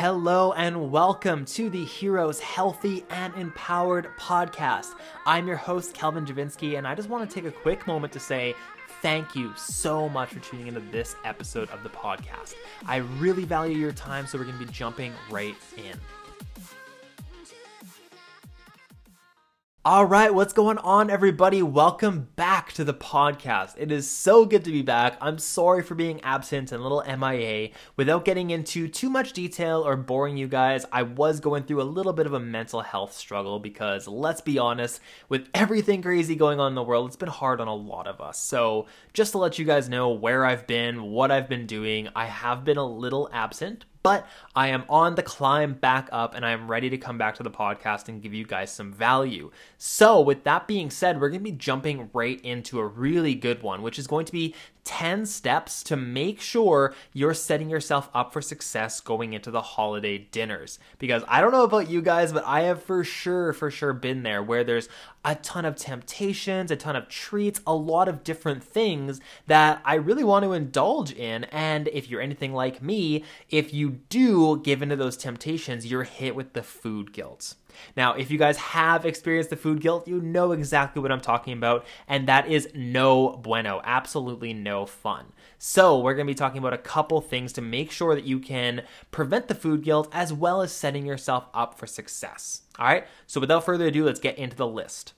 Hello and welcome to the Heroes Healthy and Empowered Podcast. I'm your host, Kelvin Javinsky, and I just want to take a quick moment to say thank you so much for tuning into this episode of the podcast. I really value your time, so we're going to be jumping right in. All right, what's going on, everybody? Welcome back to the podcast. It is so good to be back. I'm sorry for being absent and a little MIA. Without getting into too much detail or boring you guys, I was going through a little bit of a mental health struggle because, let's be honest, with everything crazy going on in the world, it's been hard on a lot of us. So just to let you guys know where I've been, what I've been doing, I have been a little absent, but I am on the climb back up and I am ready to come back to the podcast and give you guys some value. So with that being said, we're going to be jumping right into a really good one, which is going to be 10 steps to make sure you're setting yourself up for success going into the holiday dinners. Because I don't know about you guys, but I have for sure been there where there's a ton of temptations, a ton of treats, a lot of different things that I really want to indulge in. And if you're anything like me, if you do give into those temptations, you're hit with the food guilt. Now, if you guys have experienced the food guilt, you know exactly what I'm talking about, and that is no bueno, absolutely no fun. So we're going to be talking about a couple things to make sure that you can prevent the food guilt as well as setting yourself up for success. All right, so without further ado, let's get into the list.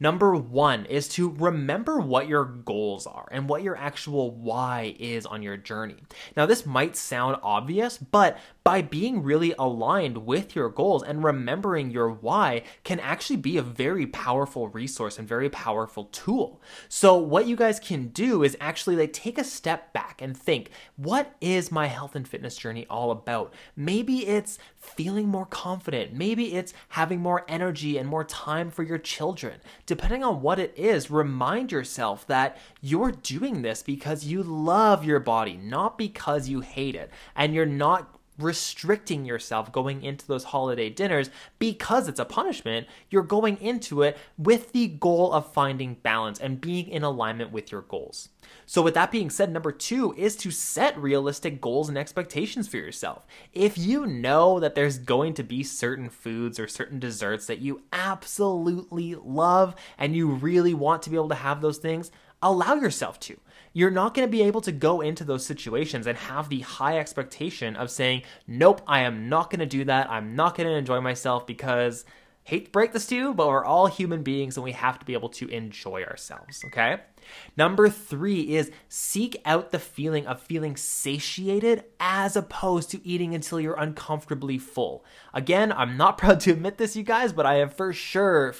Number one is to remember what your goals are and what your actual why is on your journey. Now, this might sound obvious, but by being really aligned with your goals and remembering your why can actually be a very powerful resource and very powerful tool. So what you guys can do is actually take a step back and think, what is my health and fitness journey all about? Maybe it's feeling more confident. Maybe it's having more energy and more time for your children. Depending on what it is, remind yourself that you're doing this because you love your body, not because you hate it, and you're not restricting yourself going into those holiday dinners because it's a punishment. You're going into it with the goal of finding balance and being in alignment with your goals. So with that being said, number two is to set realistic goals and expectations for yourself. If you know that there's going to be certain foods or certain desserts that you absolutely love and you really want to be able to have those things, allow yourself to. You're not going to be able to go into those situations and have the high expectation of saying, nope, I am not going to do that. I'm not going to enjoy myself because, hate to break this to you, but we're all human beings and we have to be able to enjoy ourselves, okay? Number three is seek out the feeling of feeling satiated as opposed to eating until you're uncomfortably full. Again, I'm not proud to admit this, you guys, but I have for sure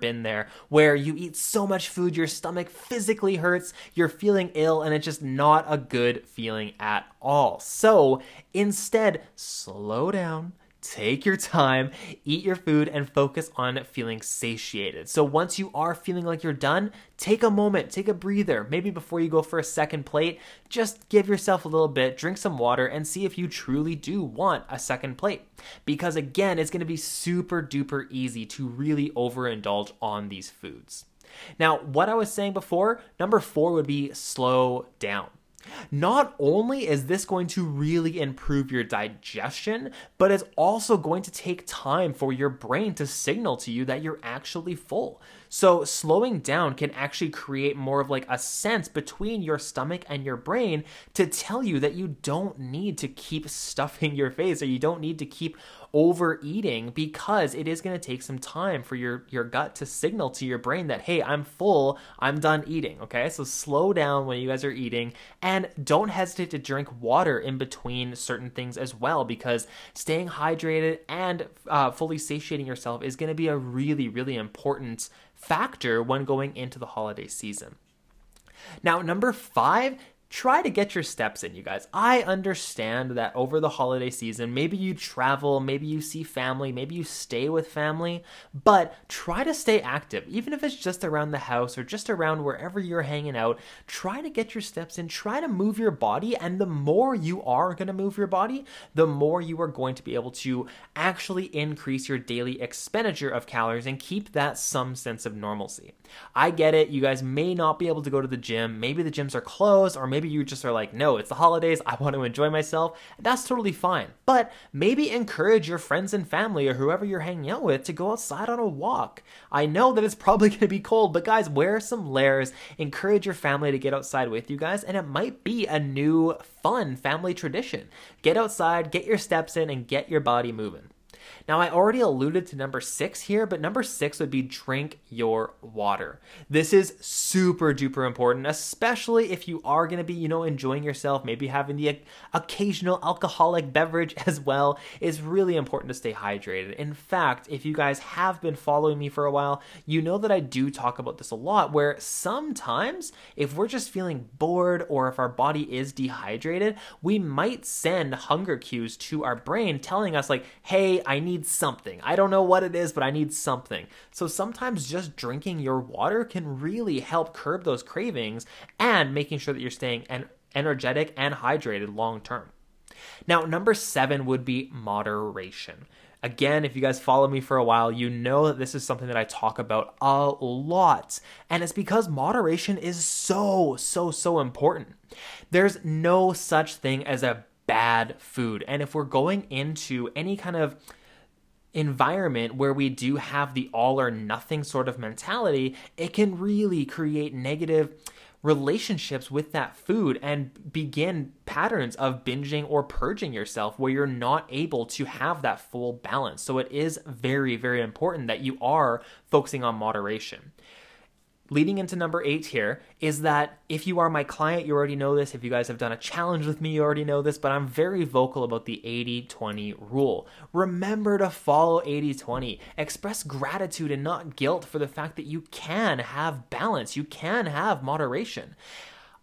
been there where you eat so much food, your stomach physically hurts, you're feeling ill, and it's just not a good feeling at all. So instead, slow down. Take your time, eat your food, and focus on feeling satiated. So once you are feeling like you're done, take a moment, take a breather. Maybe before you go for a second plate, just give yourself a little bit, drink some water, and see if you truly do want a second plate. Because again, it's going to be super duper easy to really overindulge on these foods. Now, what I was saying before, number four would be slow down. Not only is this going to really improve your digestion, but it's also going to take time for your brain to signal to you that you're actually full. So slowing down can actually create more of a sense between your stomach and your brain to tell you that you don't need to keep stuffing your face or you don't need to keep overeating because it is going to take some time for your gut to signal to your brain that, hey, I'm full, I'm done eating, okay? So slow down when you guys are eating and don't hesitate to drink water in between certain things as well because staying hydrated and fully satiating yourself is going to be a really, really important factor when going into the holiday season. Now, number five, try to get your steps in, you guys. I understand that over the holiday season, maybe you travel, maybe you see family, maybe you stay with family, but try to stay active. Even if it's just around the house or just around wherever you're hanging out, try to get your steps in, try to move your body, and the more you are going to move your body, the more you are going to be able to actually increase your daily expenditure of calories and keep that some sense of normalcy. I get it. You guys may not be able to go to the gym. Maybe the gyms are closed or maybe Maybe you just are like, no, it's the holidays, I want to enjoy myself. That's totally fine. But maybe encourage your friends and family or whoever you're hanging out with to go outside on a walk. I know that it's probably going to be cold, but guys, wear some layers. Encourage your family to get outside with you guys, and it might be a new fun family tradition. Get outside, get your steps in, and get your body moving. Now, I already alluded to number 6 here, but number 6 would be drink your water. This is super duper important, especially if you are going to be, enjoying yourself, maybe having the occasional alcoholic beverage as well. It's really important to stay hydrated. In fact, if you guys have been following me for a while, you know that I do talk about this a lot, where sometimes if we're just feeling bored or if our body is dehydrated, we might send hunger cues to our brain telling us like, hey, I need something. I don't know what it is, but I need something. So sometimes just drinking your water can really help curb those cravings and making sure that you're staying energetic and hydrated long term. Now, number 7 would be moderation. Again, if you guys follow me for a while, you know that this is something that I talk about a lot. And it's because moderation is so important. There's no such thing as a bad food. And if we're going into any kind of environment where we do have the all or nothing sort of mentality, it can really create negative relationships with that food and begin patterns of binging or purging yourself where you're not able to have that full balance. So it is very, very important that you are focusing on moderation. Leading into number 8 here is that if you are my client, you already know this. If you guys have done a challenge with me, you already know this, but I'm very vocal about the 80-20 rule. Remember to follow 80-20. Express gratitude and not guilt for the fact that you can have balance. You can have moderation.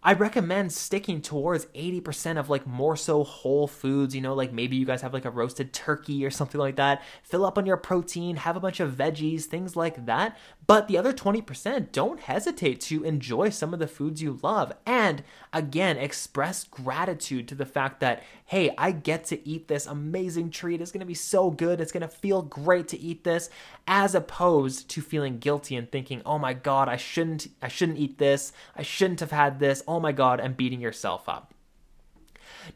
I recommend sticking towards 80% of more so whole foods, like maybe you guys have a roasted turkey or something like that. Fill up on your protein, have a bunch of veggies, things like that. But the other 20%, don't hesitate to enjoy some of the foods you love. And again, express gratitude to the fact that, hey, I get to eat this amazing treat. It's going to be so good. It's going to feel great to eat this, as opposed to feeling guilty and thinking, oh my God, I shouldn't eat this. I shouldn't have had this. Oh my God, and beating yourself up.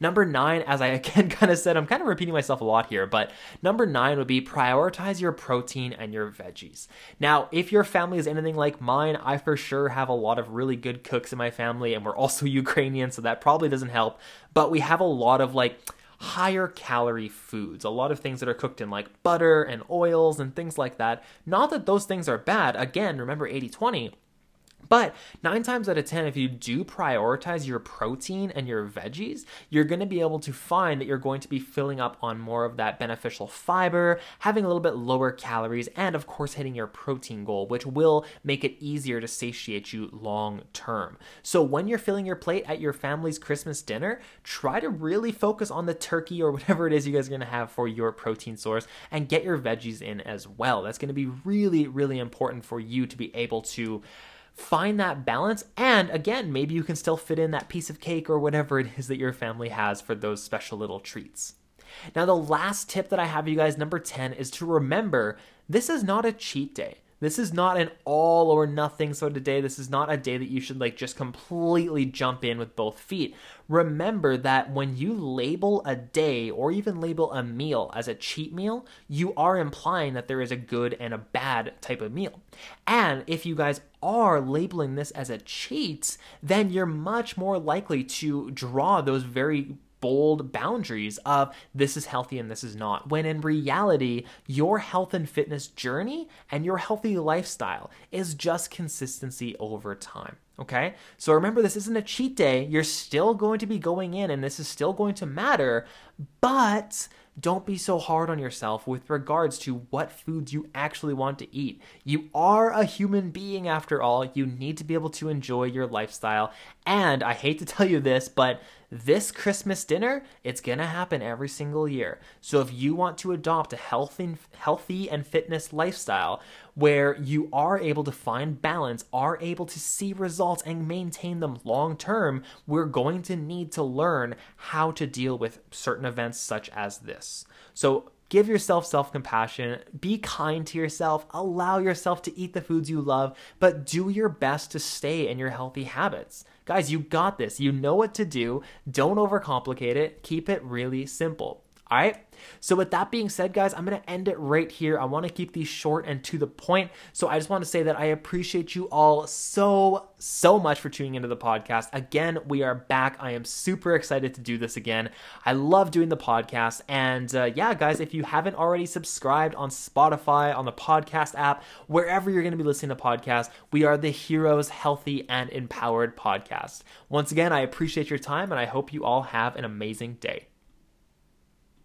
Number 9, as I again kind of said, I'm kind of repeating myself a lot here, but number 9 would be prioritize your protein and your veggies. Now, if your family is anything like mine, I for sure have a lot of really good cooks in my family, and we're also Ukrainian, so that probably doesn't help, but we have a lot of higher calorie foods, a lot of things that are cooked in butter and oils and things like that. Not that those things are bad. Again, remember 80-20. But 9 times out of 10, if you do prioritize your protein and your veggies, you're going to be able to find that you're going to be filling up on more of that beneficial fiber, having a little bit lower calories, and of course hitting your protein goal, which will make it easier to satiate you long term. So when you're filling your plate at your family's Christmas dinner, try to really focus on the turkey or whatever it is you guys are going to have for your protein source, and get your veggies in as well. That's going to be really, really important for you to be able to find that balance. And again, maybe you can still fit in that piece of cake or whatever it is that your family has for those special little treats. Now, the last tip that I have, you guys, number 10, is to remember this is not a cheat day. This is not an all or nothing sort of day. This is not a day that you should just completely jump in with both feet. Remember that when you label a day or even label a meal as a cheat meal, you are implying that there is a good and a bad type of meal. And if you guys are labeling this as a cheat, then you're much more likely to draw those very bold boundaries of this is healthy and this is not, when in reality, your health and fitness journey and your healthy lifestyle is just consistency over time. Okay, so remember, this isn't a cheat day. You're still going to be going in, and this is still going to matter, but don't be so hard on yourself with regards to what foods you actually want to eat. You are a human being after all. You need to be able to enjoy your lifestyle. And I hate to tell you this, but this Christmas dinner, it's going to happen every single year. So if you want to adopt a healthy and fitness lifestyle where you are able to find balance, are able to see results and maintain them long term, we're going to need to learn how to deal with certain events such as this. So Give yourself self-compassion, be kind to yourself, allow yourself to eat the foods you love, but do your best to stay in your healthy habits. Guys, you got this. You know what to do. Don't overcomplicate it. Keep it really simple. All right. So with that being said, guys, I'm going to end it right here. I want to keep these short and to the point. So I just want to say that I appreciate you all so much for tuning into the podcast. Again, we are back. I am super excited to do this again. I love doing the podcast. And yeah, guys, if you haven't already subscribed on Spotify, on the podcast app, wherever you're going to be listening to podcasts, we are the Heroes Healthy and Empowered Podcast. Once again, I appreciate your time and I hope you all have an amazing day.